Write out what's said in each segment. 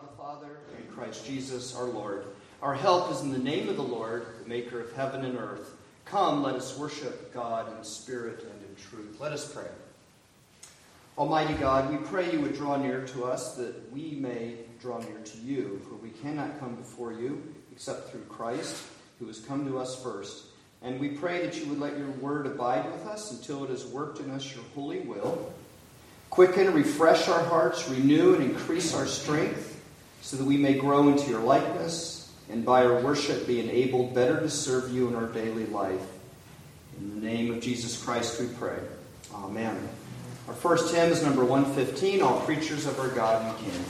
God the Father and Christ Jesus our Lord. Our help is in the name of the Lord, the maker of heaven and earth. Come, let us worship God in spirit and in truth. Let us pray. Almighty God, we pray you would draw near to us that we may draw near to you, for we cannot come before you except through Christ, who has come to us first. And we pray that you would let your word abide with us until it has worked in us your holy will. Quicken, refresh our hearts, renew and increase our strength, so that we may grow into your likeness, and by our worship be enabled better to serve you in our daily life. In the name of Jesus Christ we pray. Amen. Our first hymn is number 115, All Creatures of Our God and King.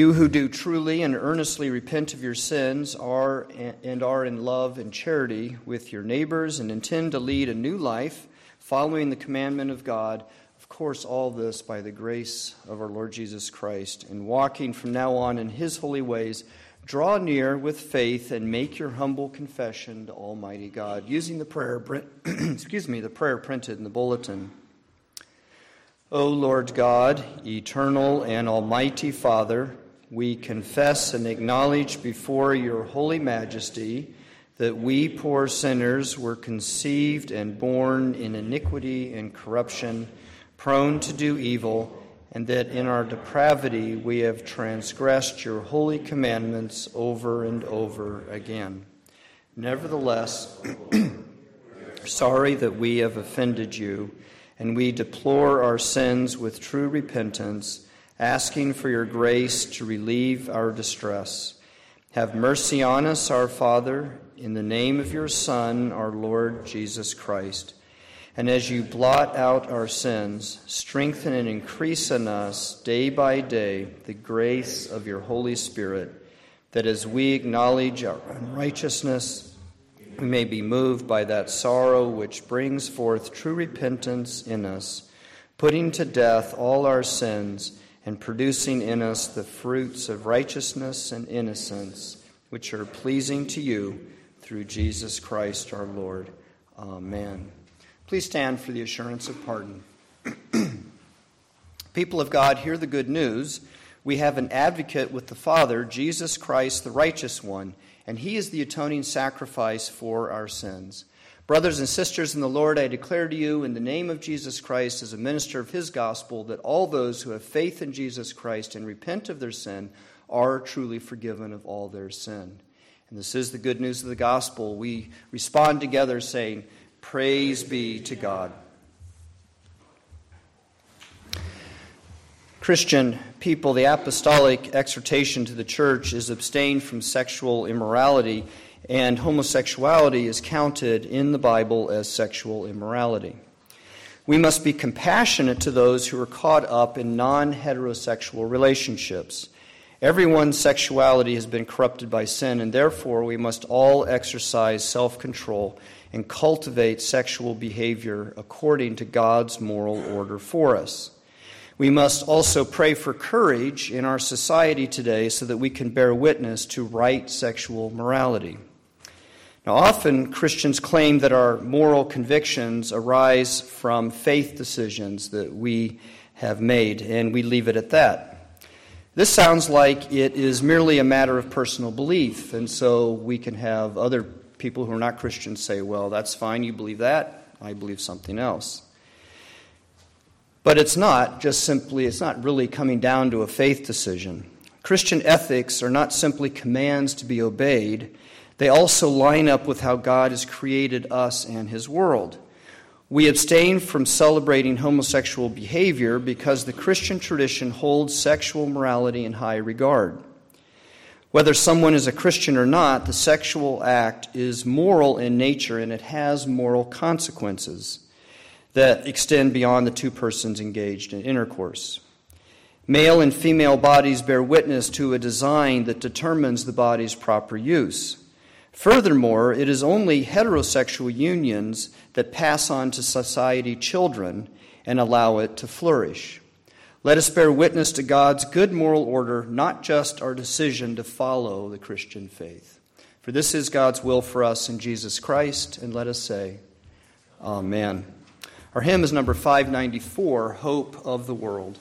You who do truly and earnestly repent of your sins are in love and charity with your neighbors and intend to lead a new life following the commandment of God. Of course, all this by the grace of our Lord Jesus Christ, and walking from now on in his holy ways, draw near with faith and make your humble confession to Almighty God using the prayer the prayer printed in the bulletin. O Lord God, eternal and almighty Father, we confess and acknowledge before your holy majesty that we poor sinners were conceived and born in iniquity and corruption, prone to do evil, and that in our depravity we have transgressed your holy commandments over and over again. Nevertheless, sorry that we have offended you, and we deplore our sins with true repentance, asking for your grace to relieve our distress. Have mercy on us, our Father, in the name of your Son, our Lord Jesus Christ. And as you blot out our sins, strengthen and increase in us day by day the grace of your Holy Spirit, that as we acknowledge our unrighteousness, we may be moved by that sorrow which brings forth true repentance in us, putting to death all our sins and producing in us the fruits of righteousness and innocence, which are pleasing to you through Jesus Christ our Lord. Amen. Please stand for the assurance of pardon. People of God, hear the good news. We have an advocate with the Father, Jesus Christ, the righteous one, and he is the atoning sacrifice for our sins. Brothers and sisters in the Lord, I declare to you in the name of Jesus Christ as a minister of his gospel that all those who have faith in Jesus Christ and repent of their sin are truly forgiven of all their sin. And this is the good news of the gospel. We respond together saying, "Praise be to God." Christian people, the apostolic exhortation to the church is abstain from sexual immorality, and homosexuality is counted in the Bible as sexual immorality. We must be compassionate to those who are caught up in non-heterosexual relationships. Everyone's sexuality has been corrupted by sin, and therefore we must all exercise self-control and cultivate sexual behavior according to God's moral order for us. We must also pray for courage in our society today so that we can bear witness to right sexual morality. Now, often Christians claim that our moral convictions arise from faith decisions that we have made, and we leave it at that. This sounds like it is merely a matter of personal belief, and so we can have other people who are not Christians say, well, that's fine, you believe that, I believe something else. But it's not really coming down to a faith decision. Christian ethics are not simply commands to be obeyed. They also line up with how God has created us and his world. We abstain from celebrating homosexual behavior because the Christian tradition holds sexual morality in high regard. Whether someone is a Christian or not, the sexual act is moral in nature and it has moral consequences that extend beyond the two persons engaged in intercourse. Male and female bodies bear witness to a design that determines the body's proper use. Furthermore, it is only heterosexual unions that pass on to society children and allow it to flourish. Let us bear witness to God's good moral order, not just our decision to follow the Christian faith. For this is God's will for us in Jesus Christ, and let us say, Amen. Our hymn is number 594, Hope of the World.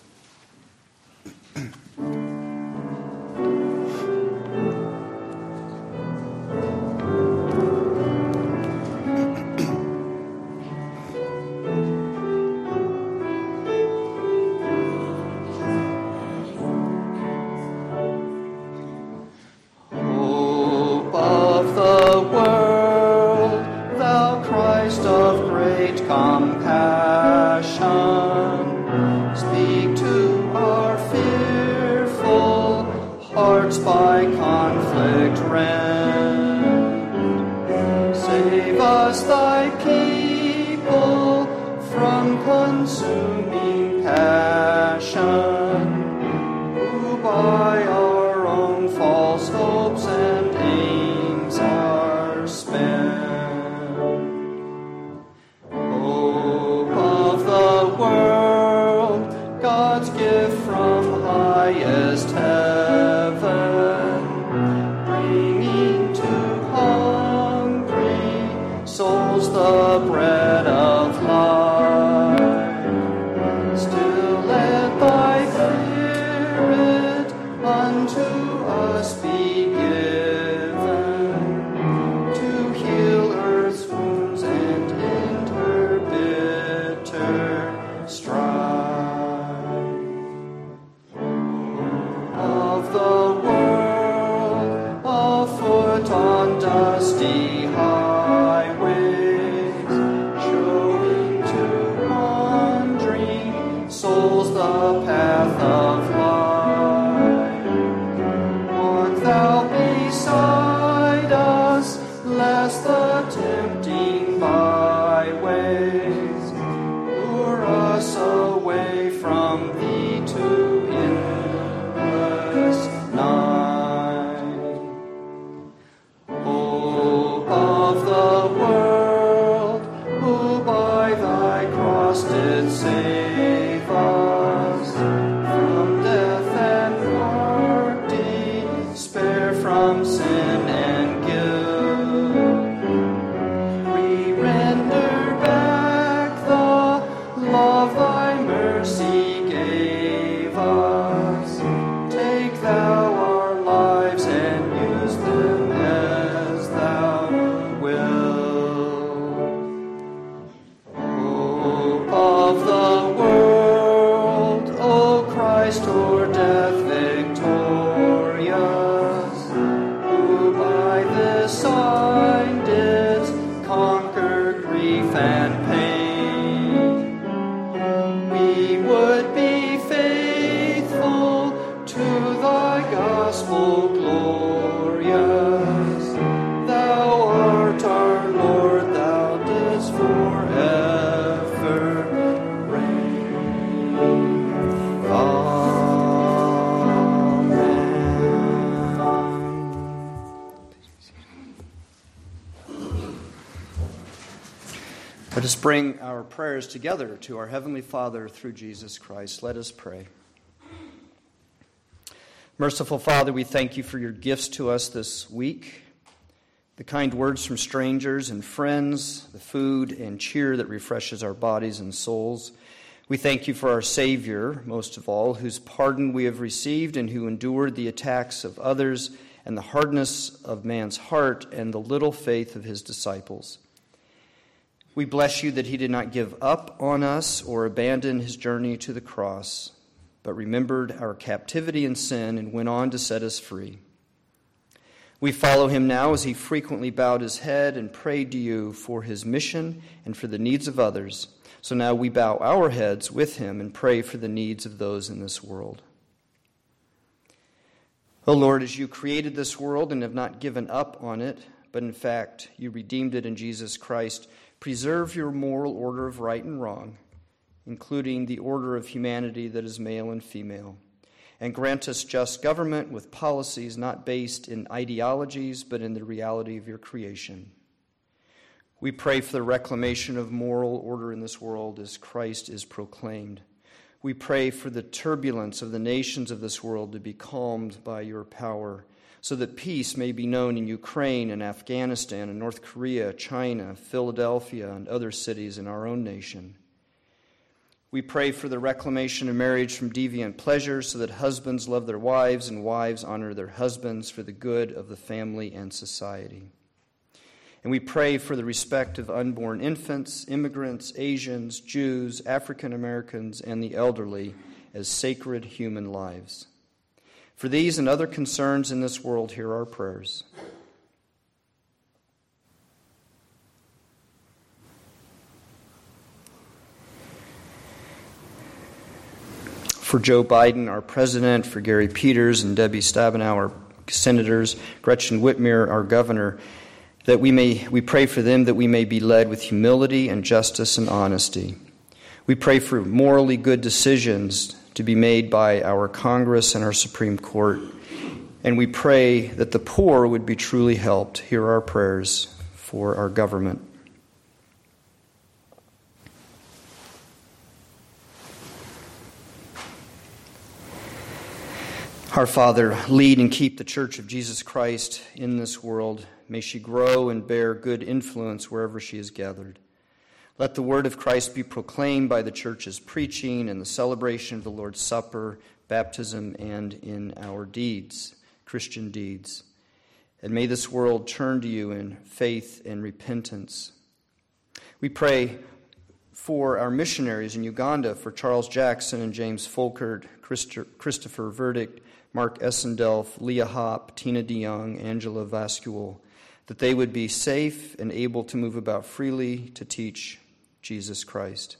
Consuming passion, who by our the bread of life. Still let thy spirit unto us be given, to heal earth's wounds and end her bitter strife. Of the world, afoot on dusty Bring our prayers together to our Heavenly Father through Jesus Christ. Let us pray. Merciful Father, we thank you for your gifts to us this week, the kind words from strangers and friends, the food and cheer that refreshes our bodies and souls. We thank you for our Savior, most of all, whose pardon we have received and who endured the attacks of others and the hardness of man's heart and the little faith of his disciples. We bless you that he did not give up on us or abandon his journey to the cross, but remembered our captivity and sin and went on to set us free. We follow him now as he frequently bowed his head and prayed to you for his mission and for the needs of others. So now we bow our heads with him and pray for the needs of those in this world. O Lord, as you created this world and have not given up on it, but in fact you redeemed it in Jesus Christ, preserve your moral order of right and wrong, including the order of humanity that is male and female, and grant us just government with policies not based in ideologies but in the reality of your creation. We pray for the reclamation of moral order in this world as Christ is proclaimed. We pray for the turbulence of the nations of this world to be calmed by your power, so that peace may be known in Ukraine and Afghanistan and North Korea, China, Philadelphia, and other cities in our own nation. We pray for the reclamation of marriage from deviant pleasure, so that husbands love their wives and wives honor their husbands for the good of the family and society. And we pray for the respect of unborn infants, immigrants, Asians, Jews, African Americans, and the elderly as sacred human lives. For these and other concerns in this world, hear our prayers. For Joe Biden, our president, for Gary Peters and Debbie Stabenow, our senators, Gretchen Whitmer, our governor, that we pray for them that we may be led with humility and justice and honesty. We pray for morally good decisions to be made by our Congress and our Supreme Court. And we pray that the poor would be truly helped. Hear our prayers for our government. Our Father, lead and keep the Church of Jesus Christ in this world. May she grow and bear good influence wherever she is gathered. Let the word of Christ be proclaimed by the Church's preaching and the celebration of the Lord's Supper, baptism, and in our deeds, Christian deeds. And may this world turn to you in faith and repentance. We pray for our missionaries in Uganda, for Charles Jackson and James Fulkert, Christopher Verdict, Mark Essendelf, Leah Hopp, Tina DeYoung, Angela Vascual, that they would be safe and able to move about freely to teach Jesus Christ.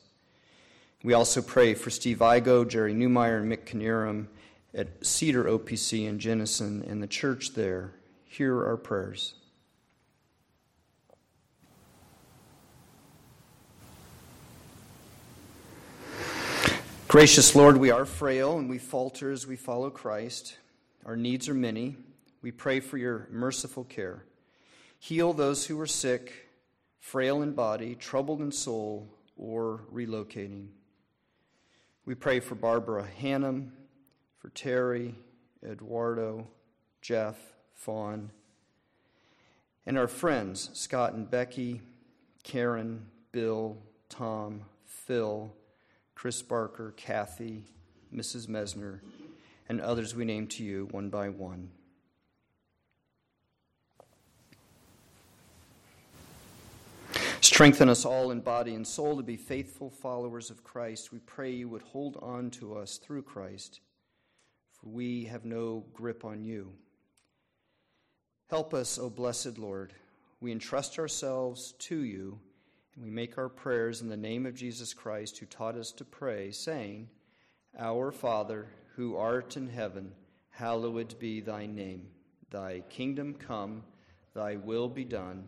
We also pray for Steve Igo, Jerry Newmeyer, and Mick Kinnearum at Cedar OPC in Jenison and the church there. Hear our prayers. Gracious Lord, we are frail and we falter as we follow Christ. Our needs are many. We pray for your merciful care. Heal those who are sick, frail in body, troubled in soul, or relocating. We pray for Barbara Hannum, for Terry, Eduardo, Jeff, Fawn, and our friends, Scott and Becky, Karen, Bill, Tom, Phil, Chris Barker, Kathy, Mrs. Mesner, and others we name to you one by one. Strengthen us all in body and soul to be faithful followers of Christ. We pray you would hold on to us through Christ, for we have no grip on you. Help us, O blessed Lord. We entrust ourselves to you, and we make our prayers in the name of Jesus Christ, who taught us to pray, saying, Our Father, who art in heaven, hallowed be thy name. Thy kingdom come, thy will be done,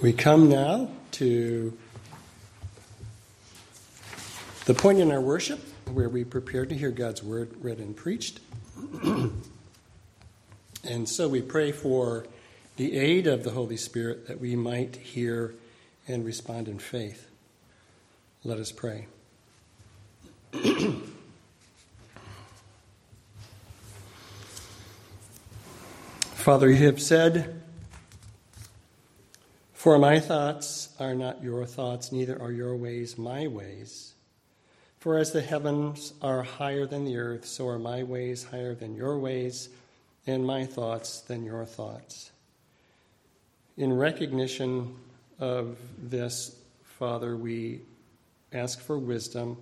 We come now to the point in our worship where we prepare to hear God's word read and preached. And so we pray for the aid of the Holy Spirit that we might hear and respond in faith. Let us pray. Father, you have said, "For my thoughts are not your thoughts, neither are your ways my ways. For as the heavens are higher than the earth, so are my ways higher than your ways, and my thoughts than your thoughts." In recognition of this, Father, we ask for wisdom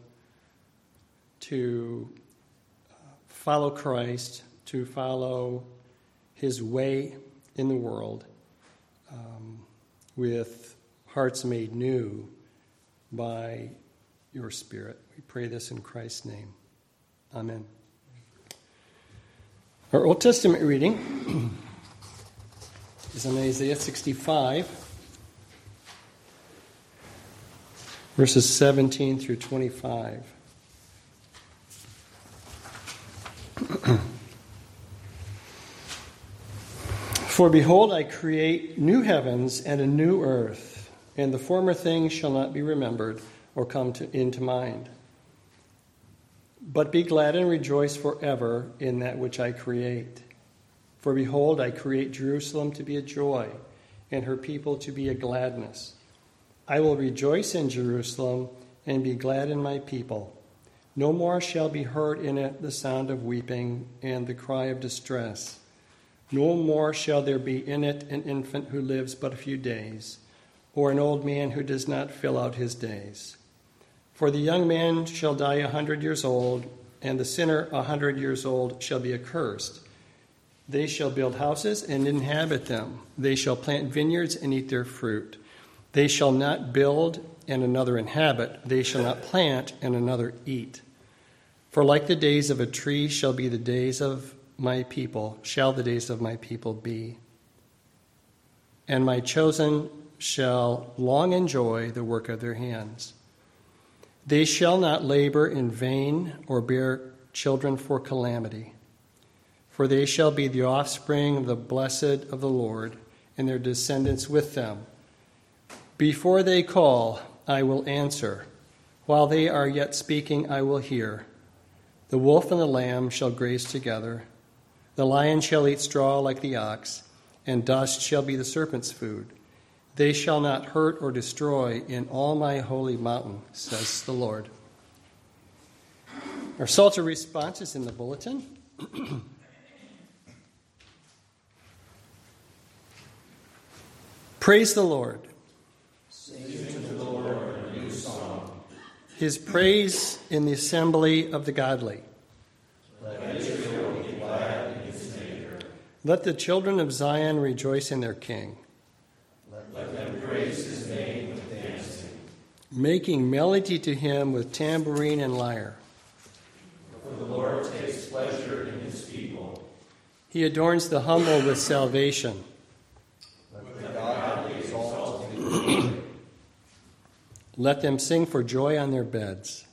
to follow Christ, to follow his way in the world with hearts made new by your Spirit. We pray this in Christ's name. Amen. Our Old Testament reading is in Isaiah 65. Verses 17 through 25. "For behold, I create new heavens and a new earth, and the former things shall not be remembered or come into mind. But be glad and rejoice forever in that which I create. For behold, I create Jerusalem to be a joy, and her people to be a gladness. I will rejoice in Jerusalem and be glad in my people. No more shall be heard in it the sound of weeping and the cry of distress. No more shall there be in it an infant who lives but a few days, or an old man who does not fill out his days. For the young man shall die 100 years old, and the sinner 100 years old shall be accursed. They shall build houses and inhabit them. They shall plant vineyards and eat their fruit. They shall not build and another inhabit. They shall not plant and another eat. For like the days of a tree shall be the days of my people, shall the days of my people be. And my chosen shall long enjoy the work of their hands. They shall not labor in vain or bear children for calamity. For they shall be the offspring of the blessed of the Lord, and their descendants with them. Before they call, I will answer. While they are yet speaking, I will hear. The wolf and the lamb shall graze together. The lion shall eat straw like the ox, and dust shall be the serpent's food. They shall not hurt or destroy in all my holy mountain, says the Lord." Our Psalter response is in the bulletin. Praise the Lord. Sing to the Lord a new song, his praise in the assembly of the godly. Let Israel be glad in his Maker. Let the children of Zion rejoice in their King. Let them praise his name with dancing, making melody to him with tambourine and lyre. For the Lord takes pleasure in his people. He adorns the humble with salvation. Let them sing for joy on their beds.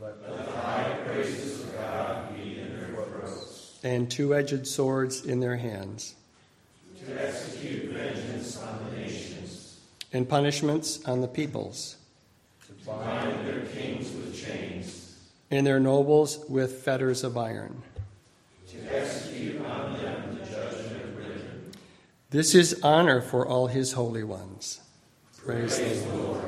Let the high praises of God be in their throats, and two-edged swords in their hands, to execute vengeance on the nations, and punishments on the peoples, to bind their kings with chains, and their nobles with fetters of iron, to execute on them the judgment written. This is honor for all his holy ones. Praise the Lord.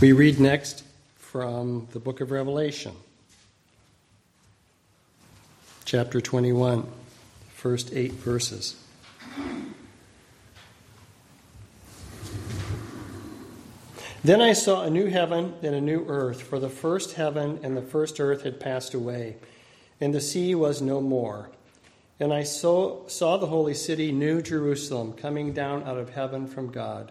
We read next from the book of Revelation, chapter 21, first 8 verses. "Then I saw a new heaven and a new earth, for the first heaven and the first earth had passed away, and the sea was no more. And I saw the holy city, New Jerusalem, coming down out of heaven from God,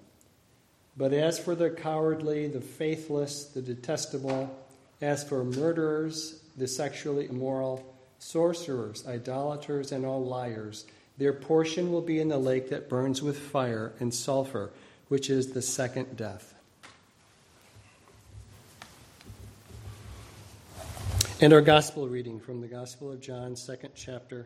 But as for the cowardly, the faithless, the detestable, as for murderers, the sexually immoral, sorcerers, idolaters, and all liars, their portion will be in the lake that burns with fire and sulfur, which is the second death." And our gospel reading from the Gospel of John, 2nd chapter.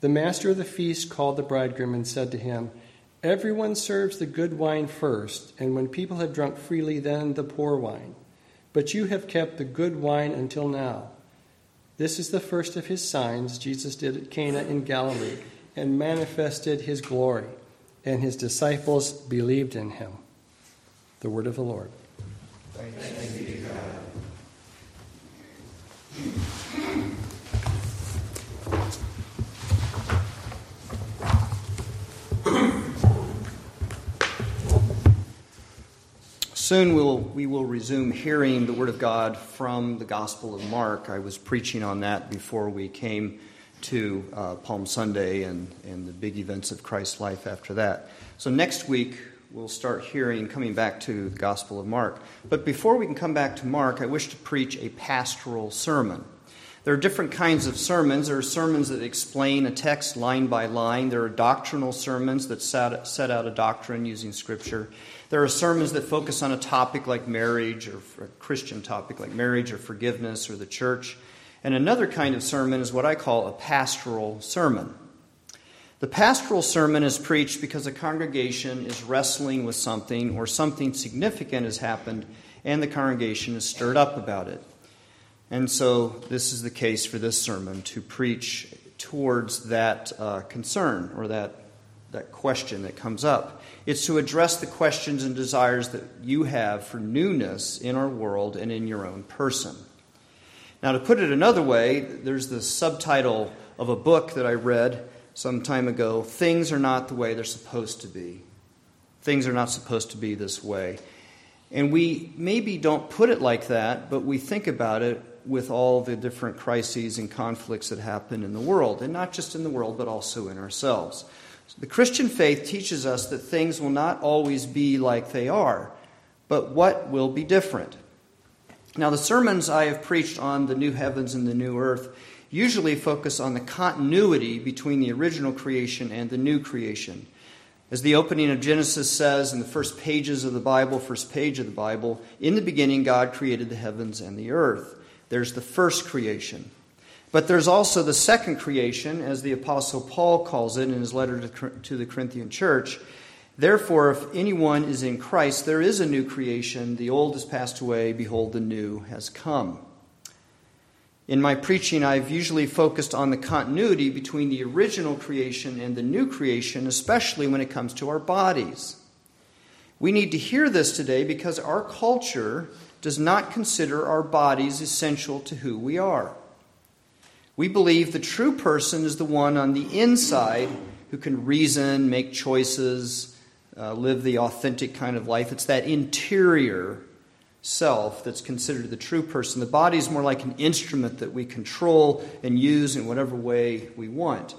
the master of the feast called the bridegroom and said to him, "Everyone serves the good wine first, and when people have drunk freely, then the poor wine. But you have kept the good wine until now." This is the first of his signs Jesus did at Cana in Galilee, and manifested his glory, and his disciples believed in him. The word of the Lord. Thanks be to God. Soon we will resume hearing the Word of God from the Gospel of Mark. I was preaching on that before we came to Palm Sunday and the big events of Christ's life after that. So next week we'll start coming back to the Gospel of Mark. But before we can come back to Mark, I wish to preach a pastoral sermon. There are different kinds of sermons. There are sermons that explain a text line by line. There are doctrinal sermons that set out a doctrine using Scripture. There are sermons that focus on a topic like marriage, or a Christian topic like marriage or forgiveness or the church. And another kind of sermon is what I call a pastoral sermon. The pastoral sermon is preached because a congregation is wrestling with something, or something significant has happened, and the congregation is stirred up about it. And so this is the case for this sermon, to preach towards that concern or that question that comes up. It's to address the questions and desires that you have for newness in our world and in your own person. Now, to put it another way, there's the subtitle of a book that I read some time ago, "Things Are Not the Way They're Supposed to Be." Things are not supposed to be this way. And we maybe don't put it like that, but we think about it with all the different crises and conflicts that happen in the world, and not just in the world, but also in ourselves. The Christian faith teaches us that things will not always be like they are, but what will be different. Now, the sermons I have preached on the new heavens and the new earth usually focus on the continuity between the original creation and the new creation. As the opening of Genesis says in the first page of the Bible, "In the beginning God created the heavens and the earth." There's the first creation. But there's also the second creation, as the Apostle Paul calls it in his letter to the Corinthian church. "Therefore, if anyone is in Christ, there is a new creation. The old has passed away. Behold, the new has come." In my preaching, I've usually focused on the continuity between the original creation and the new creation, especially when it comes to our bodies. We need to hear this today because our culture does not consider our bodies essential to who we are. We believe the true person is the one on the inside who can reason, make choices, live the authentic kind of life. It's that interior self that's considered the true person. The body is more like an instrument that we control and use in whatever way we want.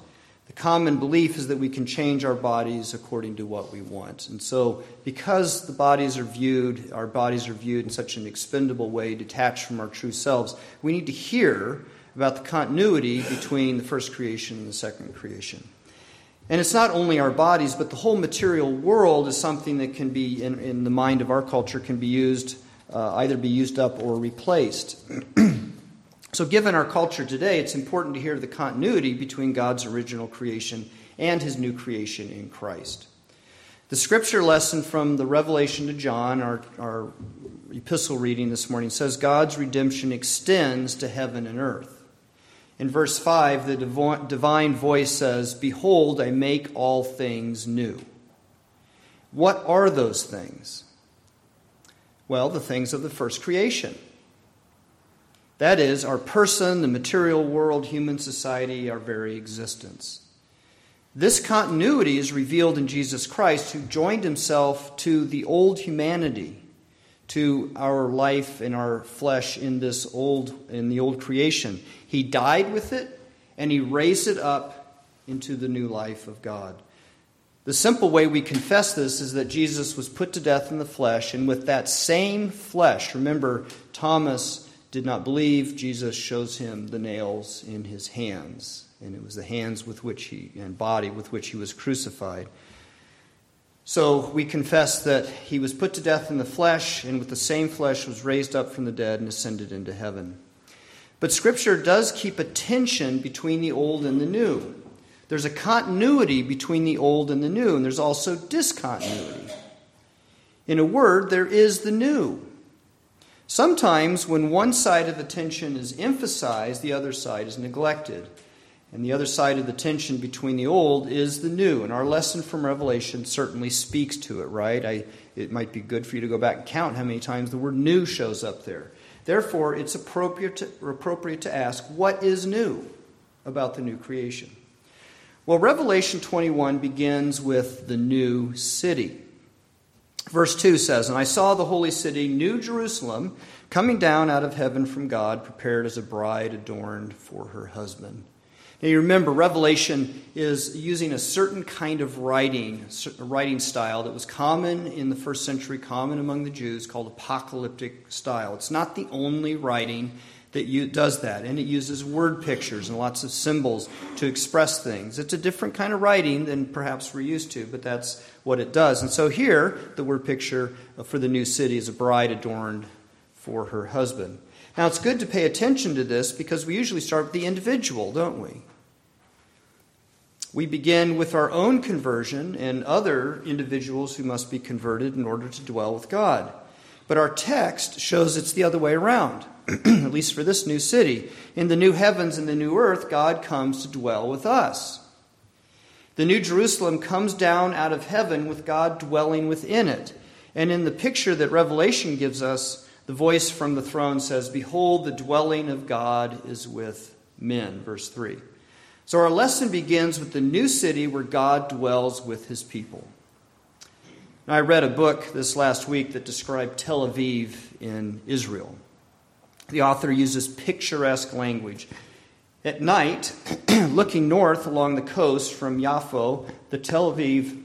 The common belief is that we can change our bodies according to what we want. And so because the bodies are viewed, our bodies are viewed in such an expendable way, detached from our true selves, we need to hear about the continuity between the first creation and the second creation. And it's not only our bodies, but the whole material world is something that can be, in the mind of our culture, can be used, either be used up or replaced. So given our culture today, it's important to hear the continuity between God's original creation and his new creation in Christ. The scripture lesson from the Revelation to John, our epistle reading this morning, says God's redemption extends to heaven and earth. In verse 5, the divine voice says, "Behold, I make all things new." What are those things? Well, the things of the first creation. That is, our person, the material world, human society, our very existence. This continuity is revealed in Jesus Christ, who joined himself to the old humanity, to our life and our flesh in the old creation. He died with it, and he raised it up into the new life of God. The simple way we confess this is that Jesus was put to death in the flesh, and with that same flesh, remember, Thomas did not believe. Jesus shows him the nails in his hands, and it was the hands with which he and body with which he was crucified. So we confess that he was put to death in the flesh, and with the same flesh was raised up from the dead and ascended into heaven. But Scripture does keep a tension between the old and the new. There's a continuity between the old and the new, and there's also discontinuity. In a word, there is the new. Sometimes when one side of the tension is emphasized, the other side is neglected. And the other side of the tension between the old is the new. And our lesson from Revelation certainly speaks to it, right? It might be good for you to go back and count how many times the word new shows up there. Therefore, it's appropriate to ask, what is new about the new creation? Well, Revelation 21 begins with the new city. Verse 2 says, "And I saw the holy city, New Jerusalem, coming down out of heaven from God, prepared as a bride adorned for her husband." Now you remember, Revelation is using a certain kind of writing style that was common in the first century, common among the Jews, called apocalyptic style. It's not the only writing that does that, and it uses word pictures and lots of symbols to express things. It's a different kind of writing than perhaps we're used to, but that's what it does. And so here, the word picture for the new city is a bride adorned for her husband. Now, it's good to pay attention to this because we usually start with the individual, don't we? We begin with our own conversion and other individuals who must be converted in order to dwell with God. But our text shows it's the other way around, at least for this new city. In the new heavens and the new earth, God comes to dwell with us. The new Jerusalem comes down out of heaven with God dwelling within it. And in the picture that Revelation gives us, the voice from the throne says, "Behold, the dwelling of God is with men," verse 3. So our lesson begins with the new city where God dwells with his people. I read a book this last week that described Tel Aviv in Israel. The author uses picturesque language. At night, looking north along the coast from Jaffa, the Tel Aviv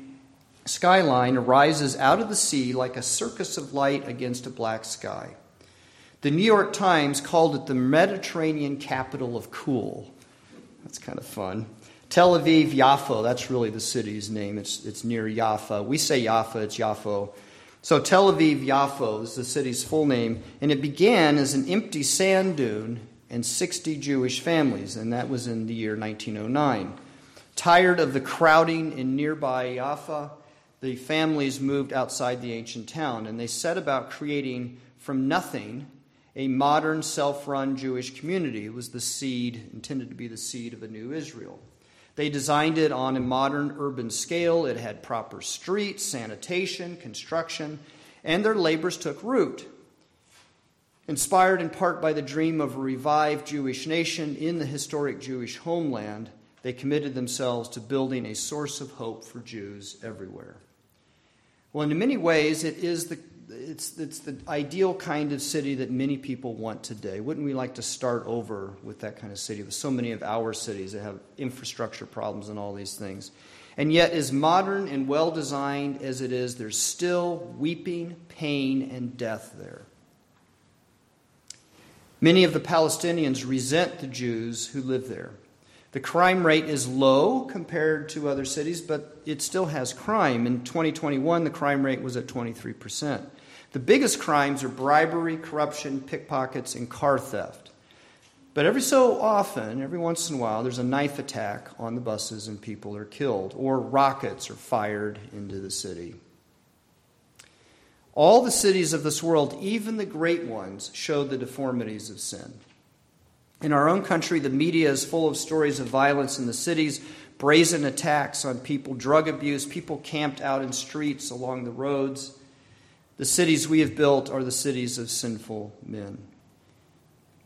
skyline arises out of the sea like a circus of light against a black sky. The New York Times called it the Mediterranean capital of cool. That's kind of fun. Tel Aviv, Jaffa, that's really the city's name. It's near Jaffa. We say Jaffa, it's Jaffa. So Tel Aviv, Jaffa is the city's full name, and it began as an empty sand dune and 60 Jewish families, and that was in the year 1909. Tired of the crowding in nearby Jaffa, the families moved outside the ancient town, and they set about creating from nothing a modern self-run Jewish community. It was the seed, intended to be the seed of a new Israel. They designed it on a modern urban scale. It had proper streets, sanitation, construction, and their labors took root. Inspired in part by the dream of a revived Jewish nation in the historic Jewish homeland, they committed themselves to building a source of hope for Jews everywhere. Well, in many ways, it's the ideal kind of city that many people want today. Wouldn't we like to start over with that kind of city, with so many of our cities that have infrastructure problems and all these things? And yet, as modern and well-designed as it is, there's still weeping, pain, and death there. Many of the Palestinians resent the Jews who live there. The crime rate is low compared to other cities, but it still has crime. In 2021, the crime rate was at 23%. The biggest crimes are bribery, corruption, pickpockets, and car theft. But every so often, every once in a while, there's a knife attack on the buses and people are killed, or rockets are fired into the city. All the cities of this world, even the great ones, show the deformities of sin. In our own country, the media is full of stories of violence in the cities, brazen attacks on people, drug abuse, people camped out in streets along the roads. The cities we have built are the cities of sinful men.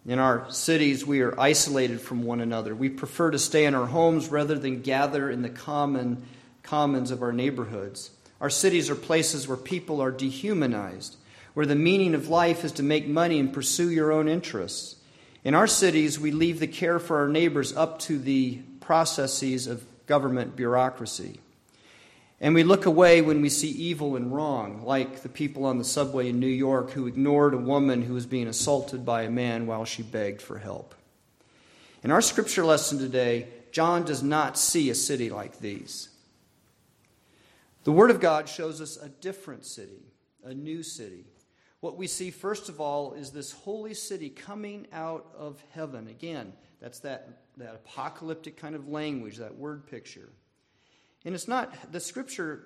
In our cities, we are isolated from one another. We prefer to stay in our homes rather than gather in the commons of our neighborhoods. Our cities are places where people are dehumanized, where the meaning of life is to make money and pursue your own interests. In our cities, we leave the care for our neighbors up to the processes of government bureaucracy. And we look away when we see evil and wrong, like the people on the subway in New York who ignored a woman who was being assaulted by a man while she begged for help. In our scripture lesson today, John does not see a city like these. The Word of God shows us a different city, a new city. What we see, first of all, is this holy city coming out of heaven. Again, that's that apocalyptic kind of language, that word picture. And it's not, the scripture,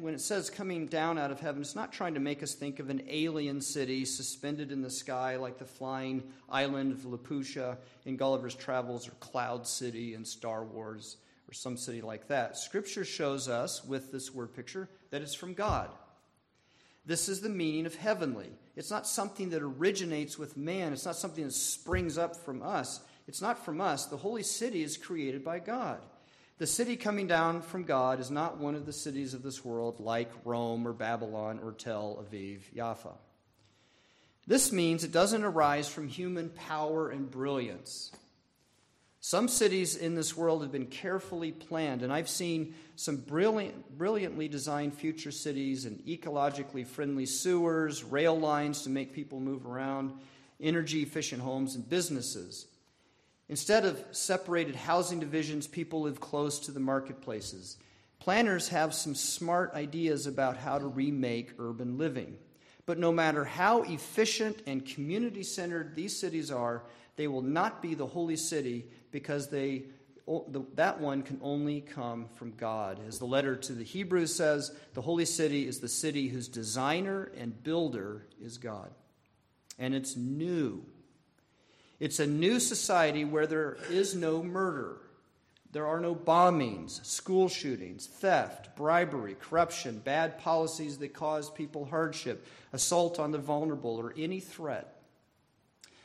when it says coming down out of heaven, it's not trying to make us think of an alien city suspended in the sky like the flying island of Laputa in Gulliver's Travels or Cloud City in Star Wars or some city like that. Scripture shows us, with this word picture, that it's from God. This is the meaning of heavenly. It's not something that originates with man. It's not something that springs up from us. It's not from us. The holy city is created by God. The city coming down from God is not one of the cities of this world like Rome or Babylon or Tel Aviv, Jaffa. This means it doesn't arise from human power and brilliance. Some cities in this world have been carefully planned, and I've seen some brilliantly designed future cities and ecologically friendly sewers, rail lines to make people move around, energy-efficient homes and businesses. Instead of separated housing divisions, people live close to the marketplaces. Planners have some smart ideas about how to remake urban living. But no matter how efficient and community-centered these cities are, they will not be the holy city because that one can only come from God. As the letter to the Hebrews says, the holy city is the city whose designer and builder is God. And it's new. It's a new society where there is no murder. There are no bombings, school shootings, theft, bribery, corruption, bad policies that cause people hardship, assault on the vulnerable, or any threat.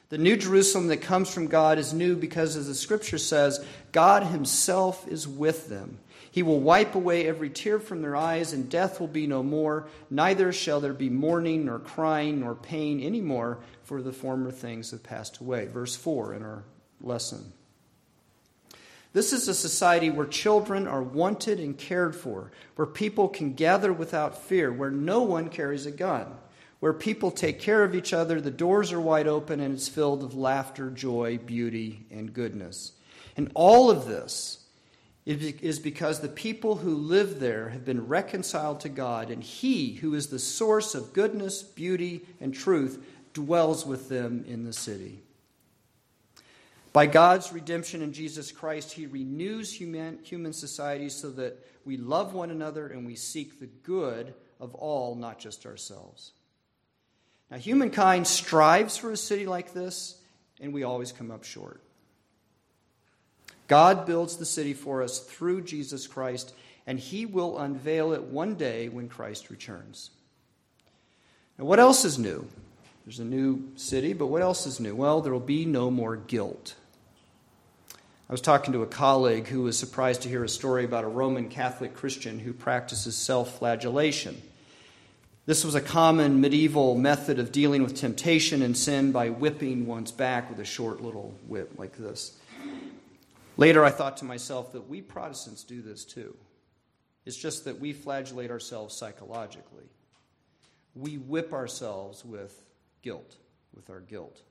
The new Jerusalem that comes from God is new because, as the scripture says, God himself is with them. He will wipe away every tear from their eyes, and death will be no more. Neither shall there be mourning, nor crying, nor pain anymore, for the former things have passed away. Verse 4 in our lesson. This is a society where children are wanted and cared for, where people can gather without fear, where no one carries a gun, where people take care of each other, the doors are wide open, and it's filled with laughter, joy, beauty, and goodness. And all of this is because the people who live there have been reconciled to God, and He, who is the source of goodness, beauty, and truth, dwells with them in the city. By God's redemption in Jesus Christ, He renews human society so that we love one another and we seek the good of all, not just ourselves. Now, humankind strives for a city like this, and we always come up short. God builds the city for us through Jesus Christ, and He will unveil it one day when Christ returns. Now, what else is new? There's a new city, but what else is new? Well, there will be no more guilt. I was talking to a colleague who was surprised to hear a story about a Roman Catholic Christian who practices self-flagellation. This was a common medieval method of dealing with temptation and sin by whipping one's back with a short little whip like this. Later, I thought to myself that we Protestants do this too. It's just that we flagellate ourselves psychologically. We whip ourselves with guilt, with our guilt.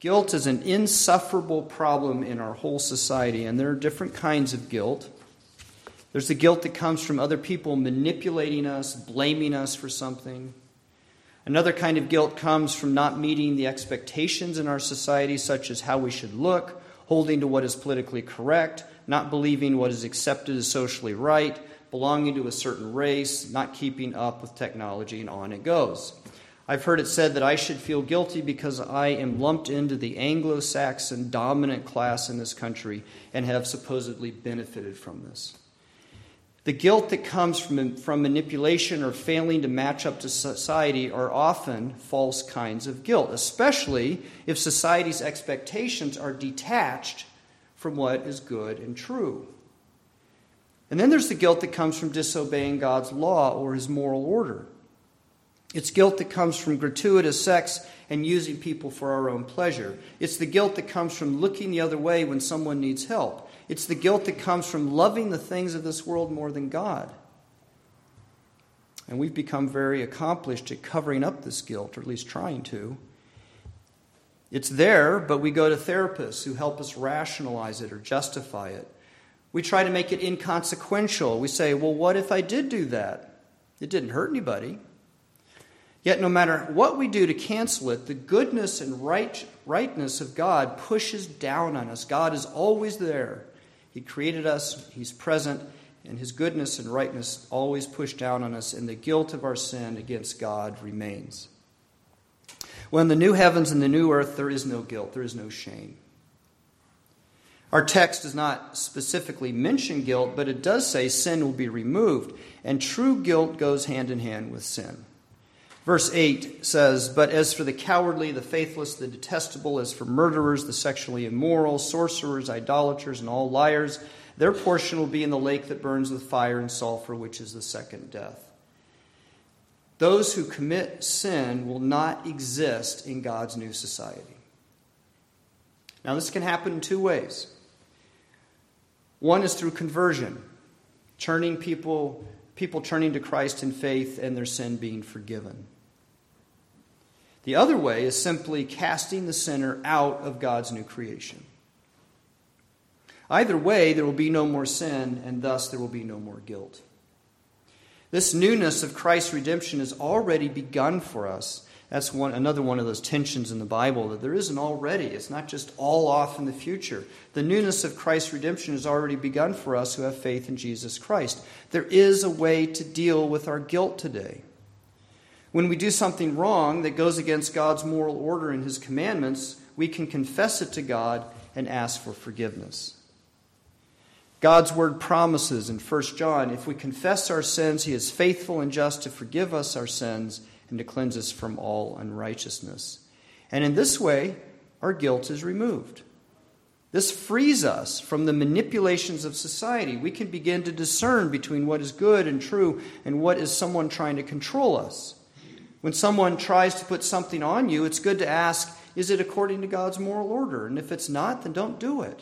Guilt is an insufferable problem in our whole society, and there are different kinds of guilt. There's the guilt that comes from other people manipulating us, blaming us for something. Another kind of guilt comes from not meeting the expectations in our society, such as how we should look, holding to what is politically correct, not believing what is accepted as socially right, belonging to a certain race, not keeping up with technology, and on it goes. I've heard it said that I should feel guilty because I am lumped into the Anglo-Saxon dominant class in this country and have supposedly benefited from this. The guilt that comes from manipulation or failing to match up to society are often false kinds of guilt, especially if society's expectations are detached from what is good and true. And then there's the guilt that comes from disobeying God's law or his moral order. It's guilt that comes from gratuitous sex and using people for our own pleasure. It's the guilt that comes from looking the other way when someone needs help. It's the guilt that comes from loving the things of this world more than God. And we've become very accomplished at covering up this guilt, or at least trying to. It's there, but we go to therapists who help us rationalize it or justify it. We try to make it inconsequential. We say, well, what if I did do that? It didn't hurt anybody. Yet no matter what we do to cancel it, the goodness and rightness of God pushes down on us. God is always there. He created us, he's present, and his goodness and rightness always push down on us, and the guilt of our sin against God remains. Well, in the new heavens and the new earth, there is no guilt, there is no shame. Our text does not specifically mention guilt, but it does say sin will be removed, and true guilt goes hand in hand with sin. Verse 8 says, "But as for the cowardly, the faithless, the detestable, as for murderers, the sexually immoral, sorcerers, idolaters, and all liars, their portion will be in the lake that burns with fire and sulfur, which is the second death." Those who commit sin will not exist in God's new society. Now, this can happen in two ways. One is through conversion, turning people turning to Christ in faith and their sin being forgiven. The other way is simply casting the sinner out of God's new creation. Either way, there will be no more sin, and thus there will be no more guilt. This newness of Christ's redemption has already begun for us. That's another one of those tensions in the Bible, that there isn't already. It's not just all off in the future. The newness of Christ's redemption has already begun for us who have faith in Jesus Christ. There is a way to deal with our guilt today. When we do something wrong that goes against God's moral order and his commandments, we can confess it to God and ask for forgiveness. God's word promises in 1 John, if we confess our sins, he is faithful and just to forgive us our sins and to cleanse us from all unrighteousness. And in this way, our guilt is removed. This frees us from the manipulations of society. We can begin to discern between what is good and true and what is someone trying to control us. When someone tries to put something on you, it's good to ask, is it according to God's moral order? And if it's not, then don't do it.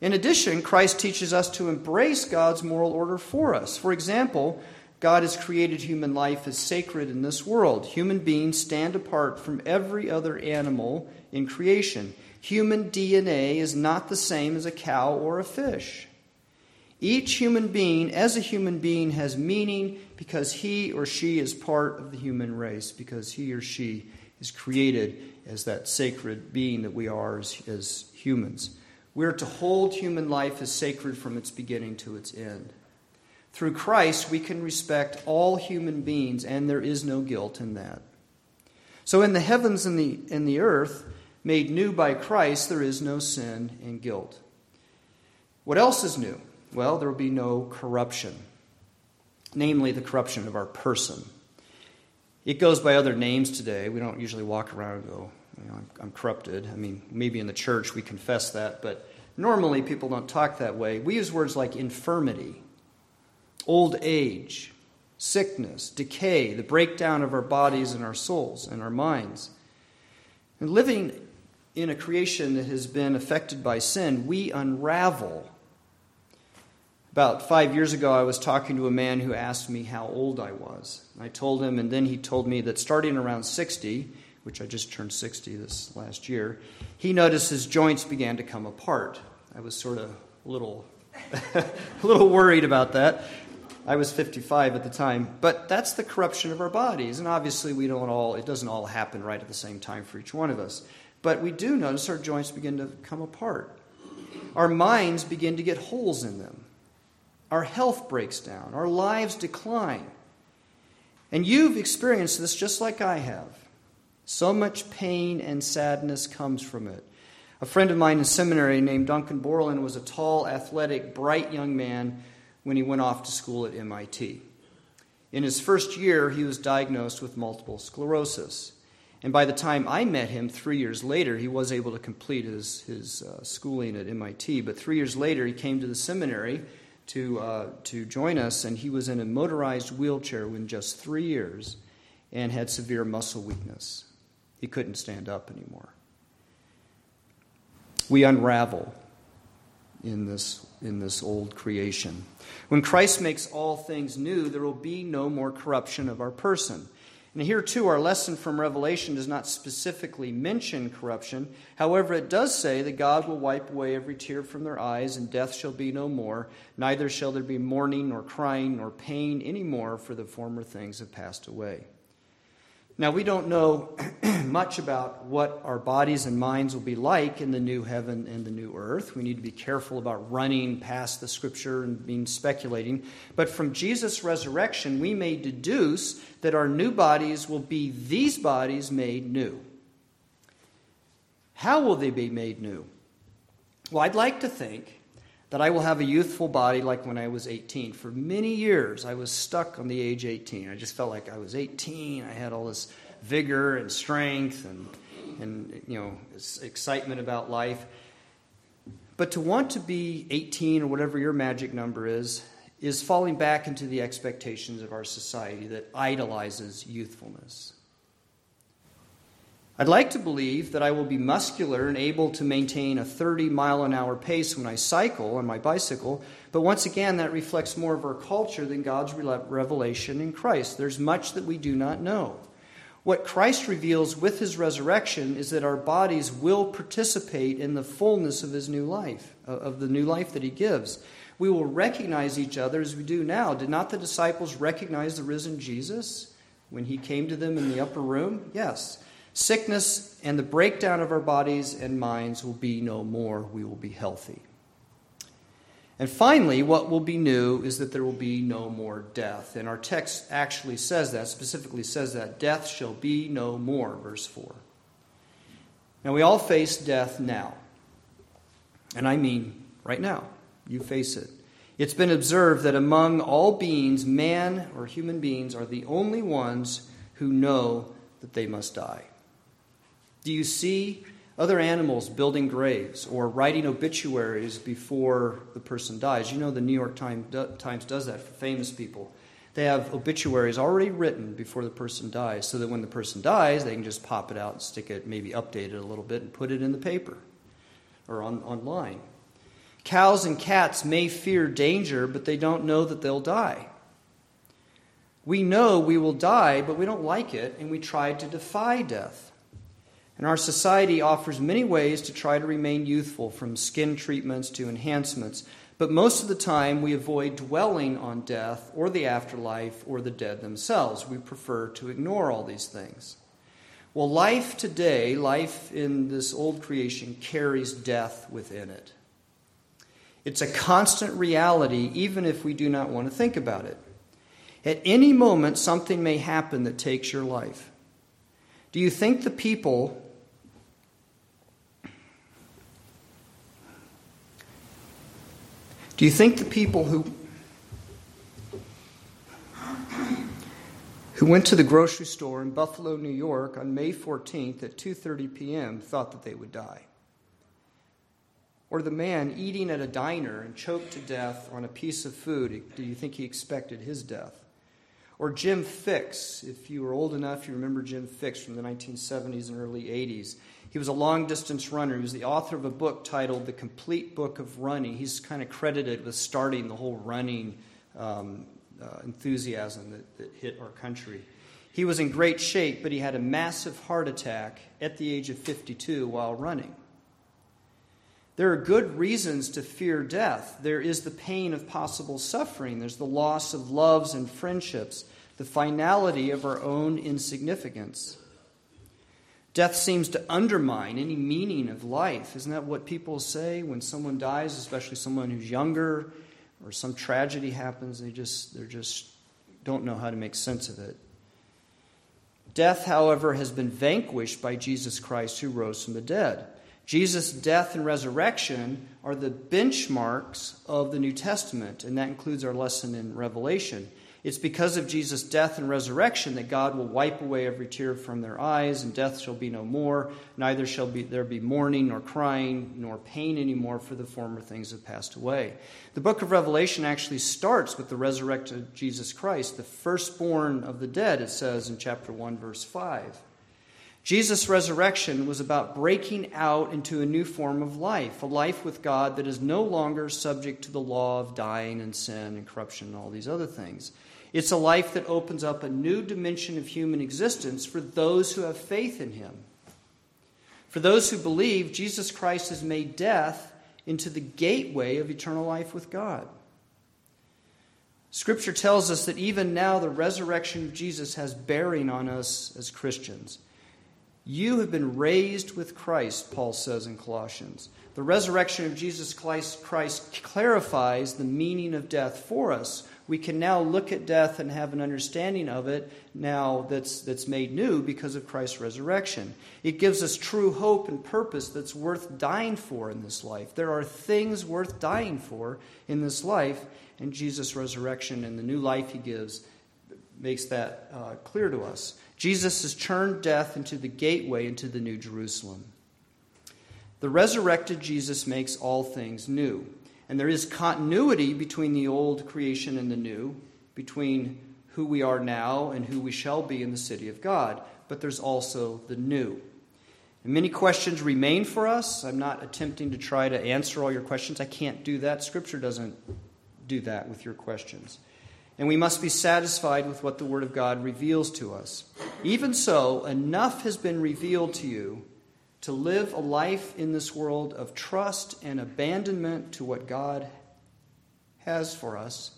In addition, Christ teaches us to embrace God's moral order for us. For example, God has created human life as sacred in this world. Human beings stand apart from every other animal in creation. Human DNA is not the same as a cow or a fish. Each human being, as a human being, has meaning because he or she is part of the human race, because he or she is created as that sacred being that we are as humans. We are to hold human life as sacred from its beginning to its end. Through Christ, we can respect all human beings, and there is no guilt in that. So in the heavens and the earth, made new by Christ, there is no sin and guilt. What else is new? Well, there will be no corruption, namely the corruption of our person. It goes by other names today. We don't usually walk around and go, you know, I'm corrupted. I mean, maybe in the church we confess that, but normally people don't talk that way. We use words like infirmity, old age, sickness, decay, the breakdown of our bodies and our souls and our minds. And living in a creation that has been affected by sin, we unravel. About 5 years ago, I was talking to a man who asked me how old I was. I told him, and then he told me that starting around 60, which I just turned 60 this last year, he noticed his joints began to come apart. I was sort of a little worried about that. I was 55 at the time. But that's the corruption of our bodies, and obviously it doesn't all happen right at the same time for each one of us. But we do notice our joints begin to come apart. Our minds begin to get holes in them. Our health breaks down. Our lives decline. And you've experienced this just like I have. So much pain and sadness comes from it. A friend of mine in seminary named Duncan Borland was a tall, athletic, bright young man when he went off to school at MIT. In his first year, he was diagnosed with multiple sclerosis. And by the time I met him 3 years later, he was able to complete his schooling at MIT. But 3 years later, he came to the seminary to join us, and he was in a motorized wheelchair within just 3 years and had severe muscle weakness. He couldn't stand up anymore. We unravel in this old creation. When Christ makes all things new, there will be no more corruption of our person. And here, too, our lesson from Revelation does not specifically mention corruption. However, it does say that God will wipe away every tear from their eyes, and death shall be no more. Neither shall there be mourning, nor crying, nor pain any more, for the former things have passed away. Now, we don't know much about what our bodies and minds will be like in the new heaven and the new earth. We need to be careful about running past the Scripture and being speculating. But from Jesus' resurrection, we may deduce that our new bodies will be these bodies made new. How will they be made new? Well, I'd like to think that I will have a youthful body like when I was 18. For many years, I was stuck on the age 18. I just felt like I was 18. I had all this vigor and strength and you know, excitement about life. But to want to be 18 or whatever your magic number is falling back into the expectations of our society that idolizes youthfulness. I'd like to believe that I will be muscular and able to maintain a 30-mile-an-hour pace when I cycle on my bicycle, but once again, that reflects more of our culture than God's revelation in Christ. There's much that we do not know. What Christ reveals with his resurrection is that our bodies will participate in the fullness of his new life, of the new life that he gives. We will recognize each other as we do now. Did not the disciples recognize the risen Jesus when he came to them in the upper room? Yes. Sickness and the breakdown of our bodies and minds will be no more. We will be healthy. And finally, what will be new is that there will be no more death. And our text actually says that, specifically says that, death shall be no more, verse 4. Now, we all face death now. And I mean right now. You face it. It's been observed that among all beings, man or human beings are the only ones who know that they must die. Do you see other animals building graves or writing obituaries before the person dies? You know the New York Times does that for famous people. They have obituaries already written before the person dies so that when the person dies, they can just pop it out and stick it, maybe update it a little bit and put it in the paper or online. Cows and cats may fear danger, but they don't know that they'll die. We know we will die, but we don't like it, and we try to defy death. And our society offers many ways to try to remain youthful, from skin treatments to enhancements. But most of the time, we avoid dwelling on death or the afterlife or the dead themselves. We prefer to ignore all these things. Well, life today, life in this old creation, carries death within it. It's a constant reality, even if we do not want to think about it. At any moment, something may happen that takes your life. Do you think the people who who went to the grocery store in Buffalo, New York on May 14th at 2:30 p.m. thought that they would die. Or the man eating at a diner and choked to death on a piece of food, do you think he expected his death? Or Jim Fixx, if you were old enough, you remember Jim Fixx from the 1970s and early 80s. He was a long-distance runner. He was the author of a book titled The Complete Book of Running. He's kind of credited with starting the whole running enthusiasm that hit our country. He was in great shape, but he had a massive heart attack at the age of 52 while running. There are good reasons to fear death. There is the pain of possible suffering. There's the loss of loves and friendships, the finality of our own insignificance. Death seems to undermine any meaning of life. Isn't that what people say when someone dies, especially someone who's younger or some tragedy happens? They just don't know how to make sense of it. Death, however, has been vanquished by Jesus Christ, who rose from the dead. Jesus' death and resurrection are the benchmarks of the New Testament, and that includes our lesson in Revelation. It's because of Jesus' death and resurrection that God will wipe away every tear from their eyes, and death shall be no more, neither shall there be mourning, nor crying, nor pain anymore, for the former things have passed away. The book of Revelation actually starts with the resurrected Jesus Christ, the firstborn of the dead, it says in chapter 1, verse 5. Jesus' resurrection was about breaking out into a new form of life, a life with God that is no longer subject to the law of dying and sin and corruption and all these other things. It's a life that opens up a new dimension of human existence for those who have faith in him. For those who believe, Jesus Christ has made death into the gateway of eternal life with God. Scripture tells us that even now the resurrection of Jesus has bearing on us as Christians. You have been raised with Christ, Paul says in Colossians. The resurrection of Jesus Christ clarifies the meaning of death for us. We can now look at death and have an understanding of it now that's made new because of Christ's resurrection. It gives us true hope and purpose that's worth dying for in this life. There are things worth dying for in this life, and Jesus' resurrection and the new life he gives makes that clear to us. Jesus has turned death into the gateway into the New Jerusalem. The resurrected Jesus makes all things new. And there is continuity between the old creation and the new, between who we are now and who we shall be in the city of God. But there's also the new. And many questions remain for us. I'm not attempting to try to answer all your questions. I can't do that. Scripture doesn't do that with your questions. And we must be satisfied with what the Word of God reveals to us. Even so, enough has been revealed to you to live a life in this world of trust and abandonment to what God has for us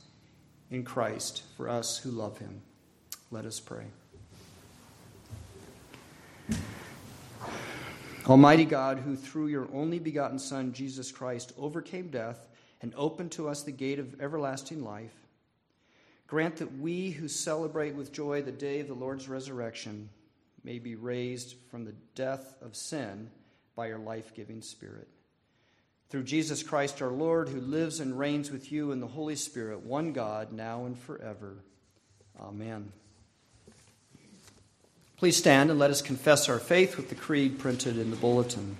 in Christ, for us who love him. Let us pray. Almighty God, who through your only begotten Son, Jesus Christ, overcame death and opened to us the gate of everlasting life, grant that we who celebrate with joy the day of the Lord's resurrection may be raised from the death of sin by your life-giving Spirit. Through Jesus Christ our Lord, who lives and reigns with you in the Holy Spirit, one God, now and forever. Amen. Please stand and let us confess our faith with the creed printed in the bulletin.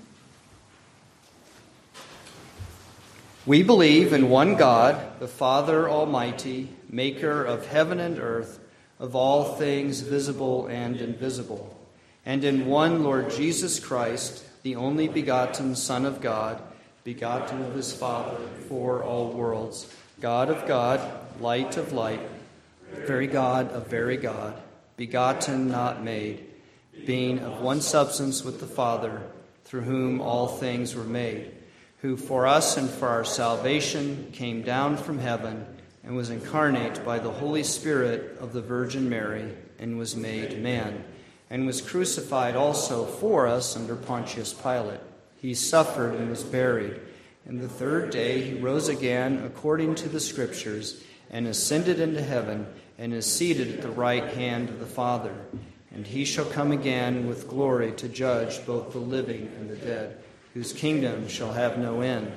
We believe in one God, the Father Almighty, maker of heaven and earth, of all things visible and invisible, and in one Lord Jesus Christ, the only begotten Son of God, begotten of his Father for all worlds, God of God, light of light, very God of very God, begotten, not made, being of one substance with the Father, through whom all things were made, who for us and for our salvation came down from heaven and was incarnate by the Holy Spirit of the Virgin Mary and was made man, and was crucified also for us under Pontius Pilate. He suffered and was buried, and the third day he rose again according to the Scriptures, and ascended into heaven, and is seated at the right hand of the Father. And he shall come again with glory to judge both the living and the dead, whose kingdom shall have no end.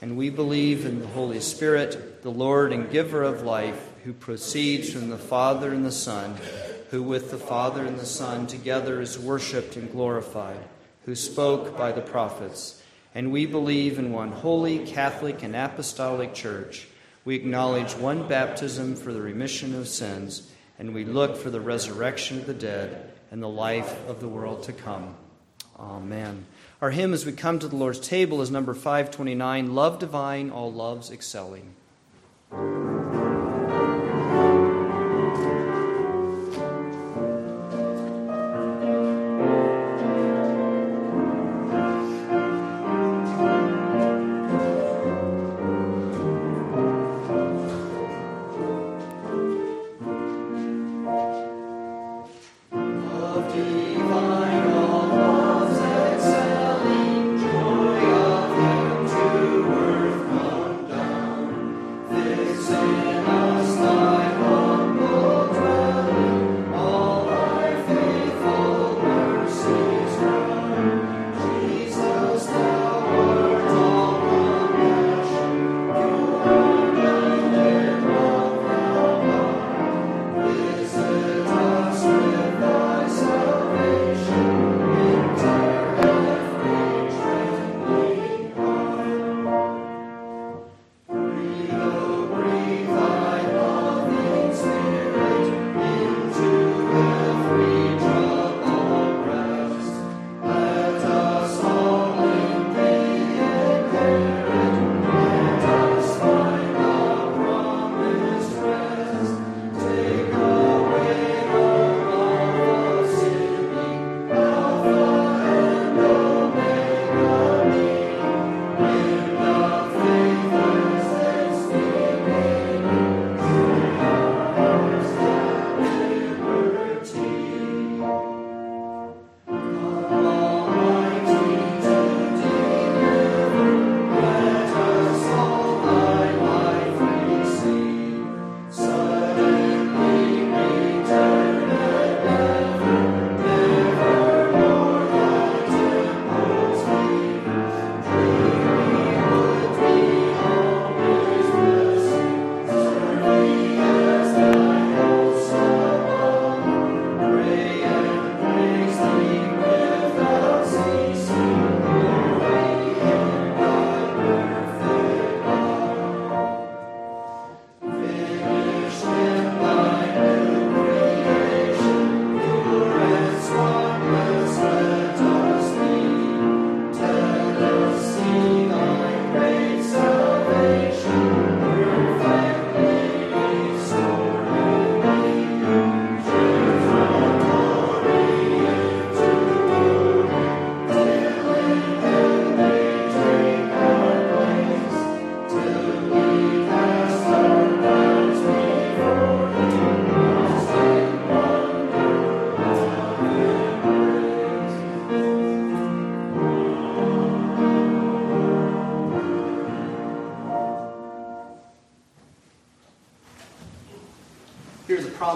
And we believe in the Holy Spirit, the Lord and giver of life, who proceeds from the Father and the Son, who with the Father and the Son together is worshipped and glorified, who spoke by the prophets. And we believe in one holy, Catholic, and apostolic church. We acknowledge one baptism for the remission of sins, and we look for the resurrection of the dead and the life of the world to come. Amen. Our hymn as we come to the Lord's table is number 529, Love Divine, All Loves Excelling.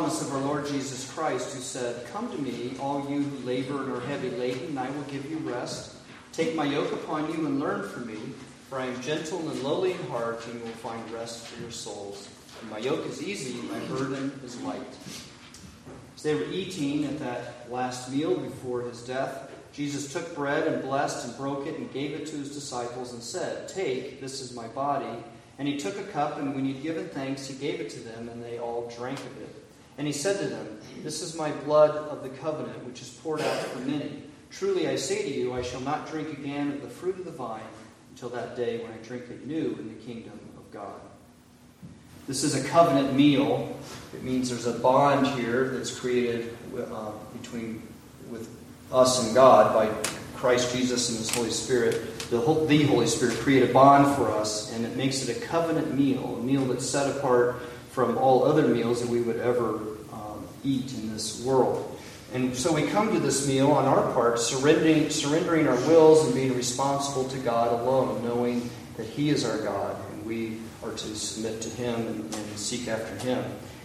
Of our Lord Jesus Christ, who said, "Come to me, all you who labor and are heavy laden, and I will give you rest. Take my yoke upon you and learn from me, for I am gentle and lowly in heart, and you will find rest for your souls. And my yoke is easy, and my burden is light." As they were eating at that last meal before his death, Jesus took bread and blessed and broke it and gave it to his disciples and said, "Take, this is my body." And he took a cup, and when he had given thanks, he gave it to them, and they all drank of it. And he said to them, "This is my blood of the covenant, which is poured out for many. Truly I say to you, I shall not drink again of the fruit of the vine until that day when I drink it new in the kingdom of God." This is a covenant meal. It means there's a bond here that's created with us and God by Christ Jesus and His Holy Spirit. The Holy Spirit created a bond for us, and it makes it a covenant meal, a meal that's set apart from all other meals that we would ever eat in this world. And so we come to this meal on our part, surrendering our wills and being responsible to God alone, knowing that He is our God and we are to submit to Him and seek after Him.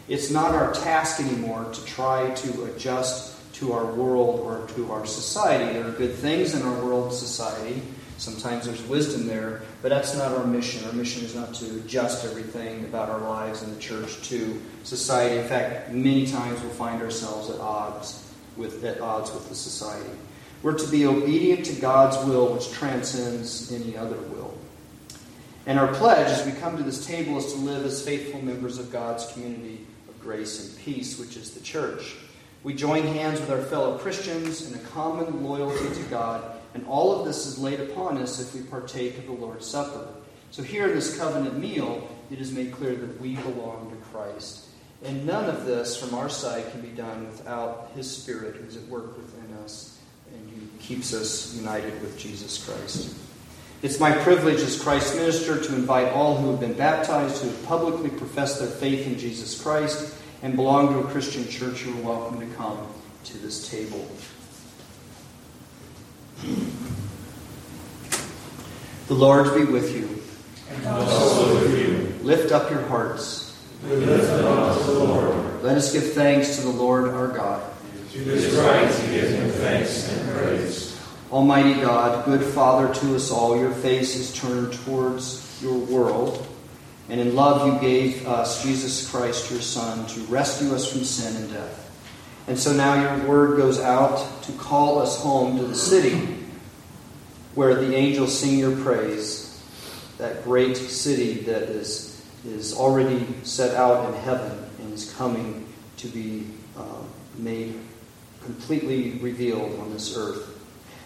It's not our task anymore to try to adjust to our world or to our society. There are good things in our world and society, Sometimes there's wisdom there, but that's not our mission. Our mission is not to adjust everything about our lives in the church to society. In fact, many times we'll find ourselves at odds with the society. We're to be obedient to God's will, which transcends any other will. And our pledge as we come to this table is to live as faithful members of God's community of grace and peace, which is the church. We join hands with our fellow Christians in a common loyalty to God, and all of this is laid upon us if we partake of the Lord's Supper. So here in this covenant meal, it is made clear that we belong to Christ. And none of this from our side can be done without His Spirit who is at work within us and who keeps us united with Jesus Christ. It's my privilege as Christ's minister to invite all who have been baptized, who have publicly professed their faith in Jesus Christ, and belong to a Christian church, you're welcome to come to this table. The Lord be with you. And also with you. Lift up your hearts. We lift up to the Lord. Let us give thanks to the Lord our God. It is right to give Him thanks and praise. Almighty God, good Father to us all, your face is turned towards your world, and in love you gave us Jesus Christ, your Son, to rescue us from sin and death. And so now your word goes out to call us home to the city where the angels sing your praise, that great city that is already set out in heaven and is coming to be made completely revealed on this earth.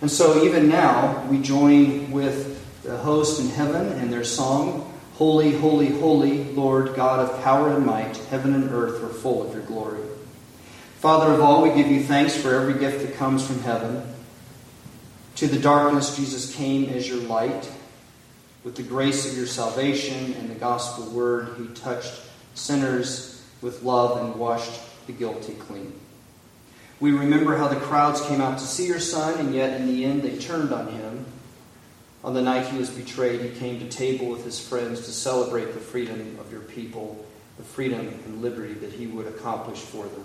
And so even now, we join with the host in heaven and their song, Holy, holy, holy, Lord God of power and might, heaven and earth are full of your glory. Father of all, we give you thanks for every gift that comes from heaven. To the darkness, Jesus came as your light. With the grace of your salvation and the gospel word, he touched sinners with love and washed the guilty clean. We remember how the crowds came out to see your Son, and yet in the end they turned on him. On the night he was betrayed, he came to table with his friends to celebrate the freedom of your people, the freedom and liberty that he would accomplish for them.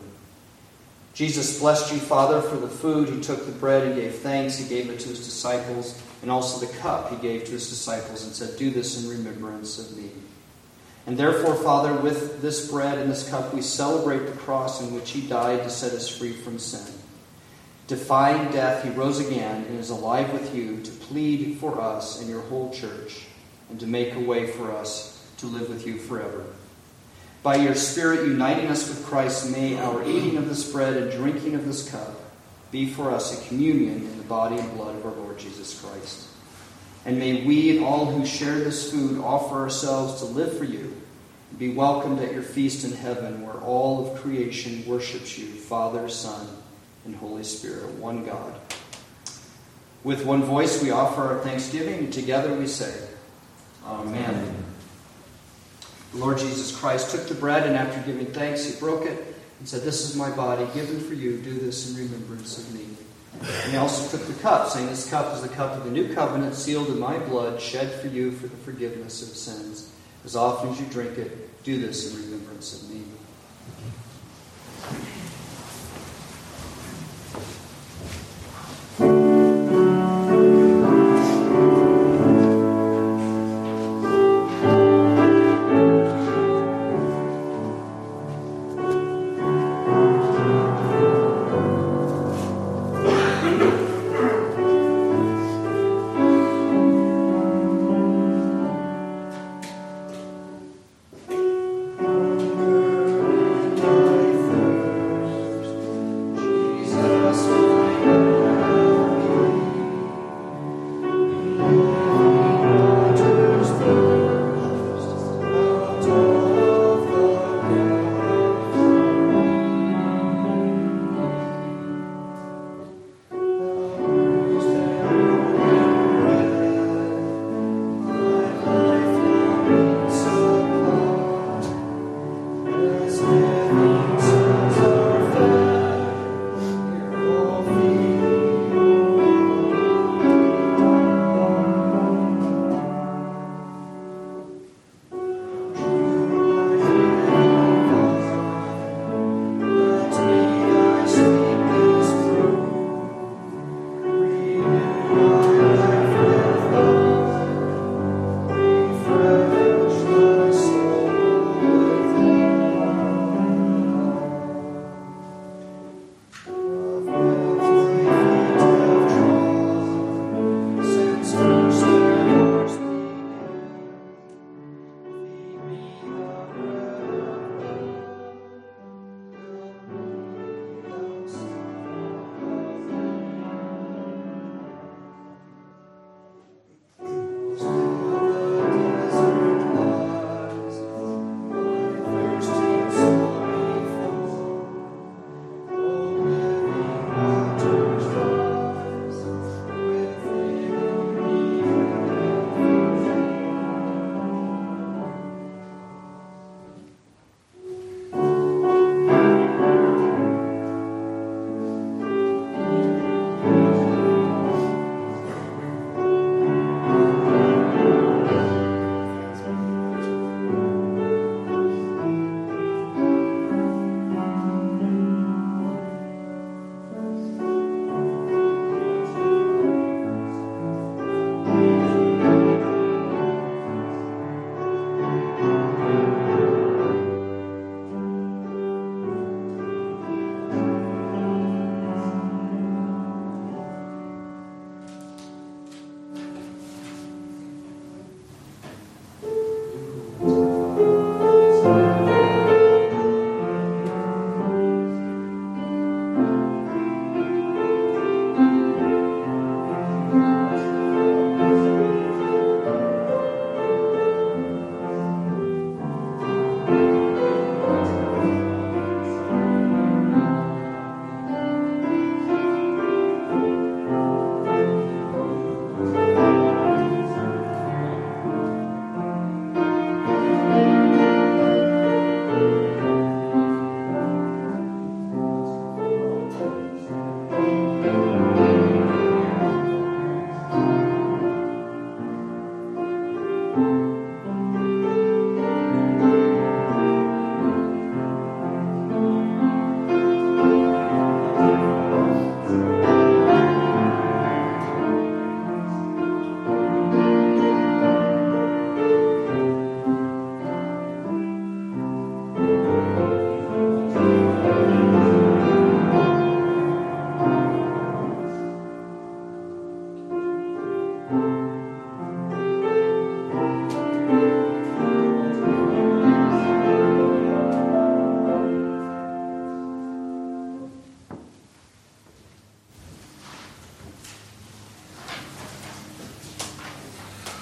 Jesus blessed you, Father, for the food. He took the bread, he gave thanks, he gave it to his disciples, and also the cup he gave to his disciples and said, "Do this in remembrance of me." And therefore, Father, with this bread and this cup, we celebrate the cross in which he died to set us free from sin. Defying death, he rose again and is alive with you to plead for us and your whole church and to make a way for us to live with you forever. By your Spirit uniting us with Christ, may our eating of this bread and drinking of this cup be for us a communion in the body and blood of our Lord Jesus Christ. And may we and all who share this food offer ourselves to live for you and be welcomed at your feast in heaven where all of creation worships you, Father, Son, and Holy Spirit, one God. With one voice we offer our thanksgiving, and together we say, Amen. The Lord Jesus Christ took the bread, and after giving thanks, he broke it and said, "This is my body given for you. Do this in remembrance of me." And he also took the cup, saying, "This cup is the cup of the new covenant, sealed in my blood, shed for you for the forgiveness of sins. As often as you drink it, do this in remembrance of me."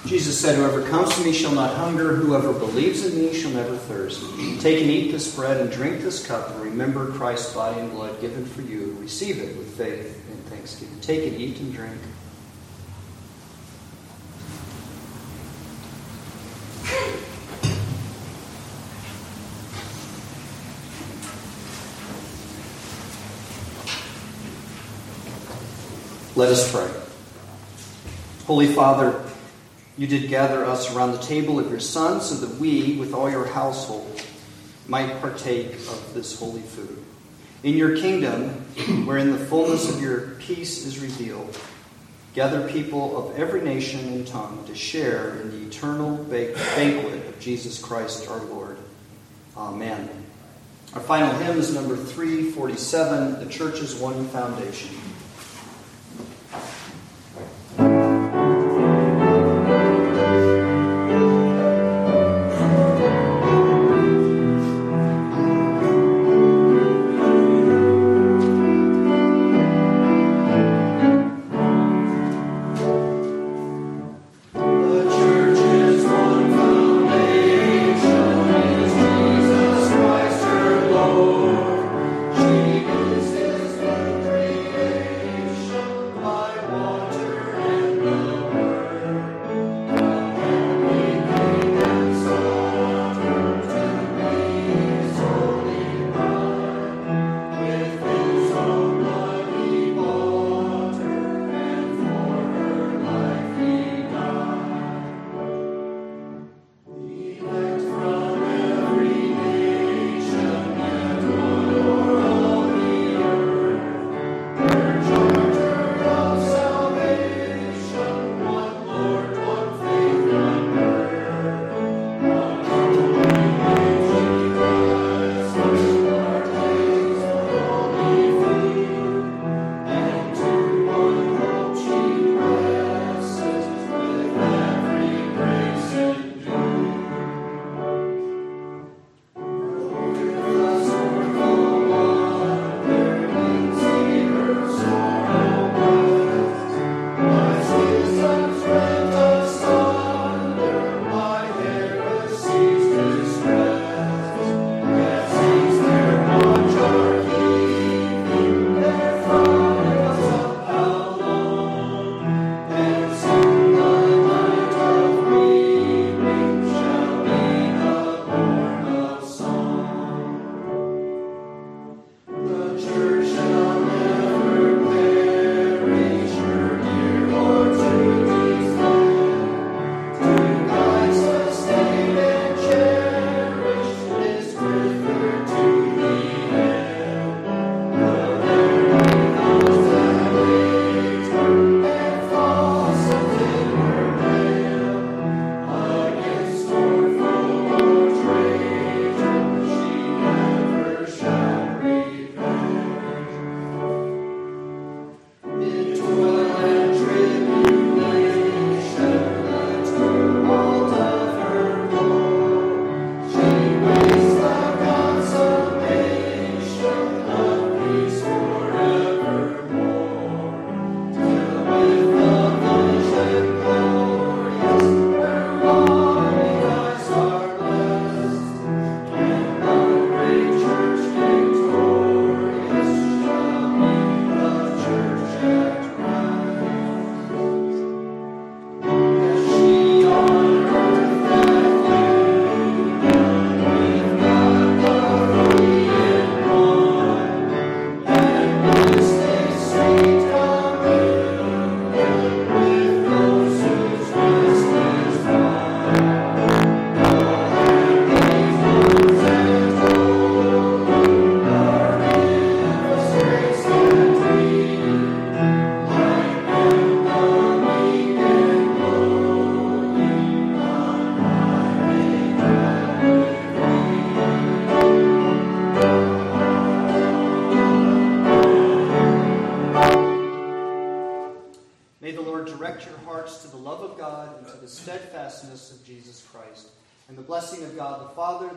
Jesus said, "Whoever comes to me shall not hunger. Whoever believes in me shall never thirst. Take and eat this bread and drink this cup, and remember Christ's body and blood given for you. Receive it with faith and thanksgiving." Take and eat and drink. Let us pray. Holy Father, you did gather us around the table of your Son so that we, with all your household, might partake of this holy food. In your kingdom, wherein the fullness of your peace is revealed, gather people of every nation and tongue to share in the eternal banquet of Jesus Christ our Lord. Amen. Our final hymn is number 347, "The Church is One Foundation."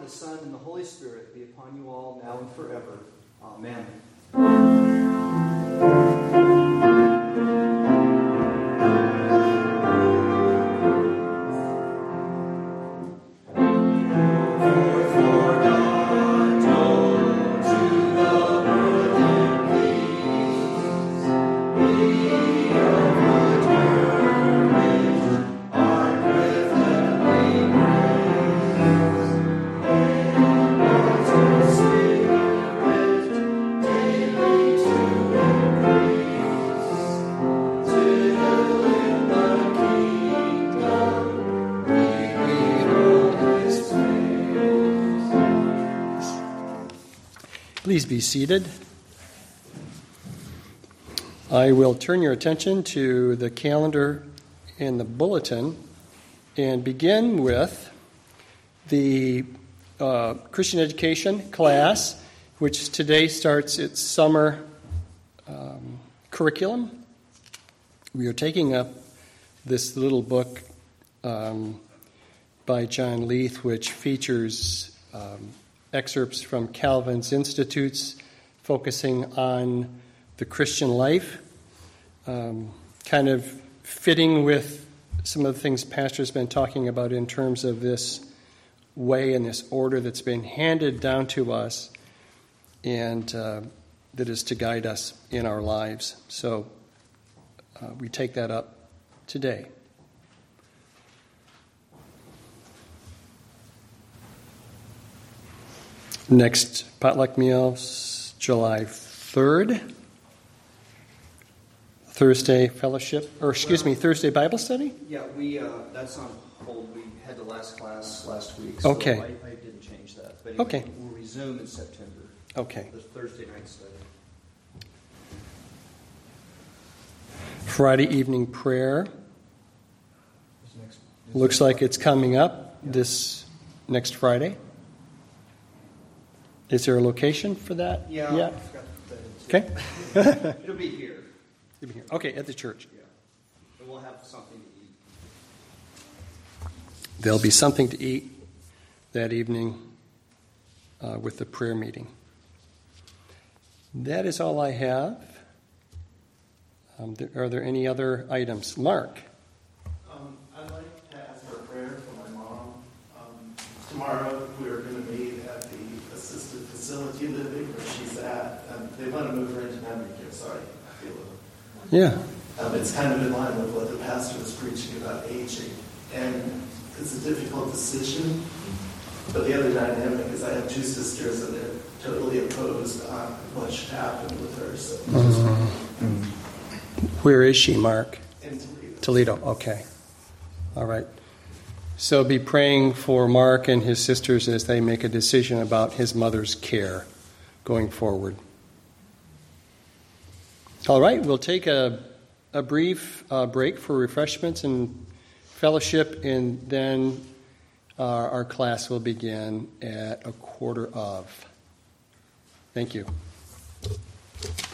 The Son, and the Holy Spirit be upon you all now and forever. Amen. Please be seated. I will turn your attention to the calendar in the bulletin and begin with the Christian education class, which today starts its summer curriculum. We are taking up this little book by John Leith, which features excerpts from Calvin's Institutes focusing on the Christian life, kind of fitting with some of the things Pastor's been talking about in terms of this way and this order that's been handed down to us and that is to guide us in our lives. So we take that up today. Next potluck meals, July 3rd. Thursday Bible study? Yeah, that's on hold. We had the last class last week, so okay. I didn't change that. But okay. We'll resume in September. Okay. The Thursday night study. Friday evening prayer. Looks like it's coming up this next Friday. Is there a location for that? Yeah. I forgot to put that in. Okay. It'll be here. Okay, at the church. Yeah. And we'll have something to eat. There'll be something to eat that evening with the prayer meeting. That is all I have. Are there any other items? Mark? I'd like to ask for a prayer for my mom. Tomorrow we are going to meet at the assisted facility living where she's at. They want to move her into memory care, so I feel it. Yeah. It's kind of in line with what the pastor was preaching about aging. And it's a difficult decision. But the other dynamic is I have two sisters, and they're totally opposed on what should happen with her. So Where is she, Mark? In Toledo. Okay. All right. So be praying for Mark and his sisters as they make a decision about his mother's care going forward. All right, we'll take a brief break for refreshments and fellowship, and then our class will begin at 10:15. Thank you.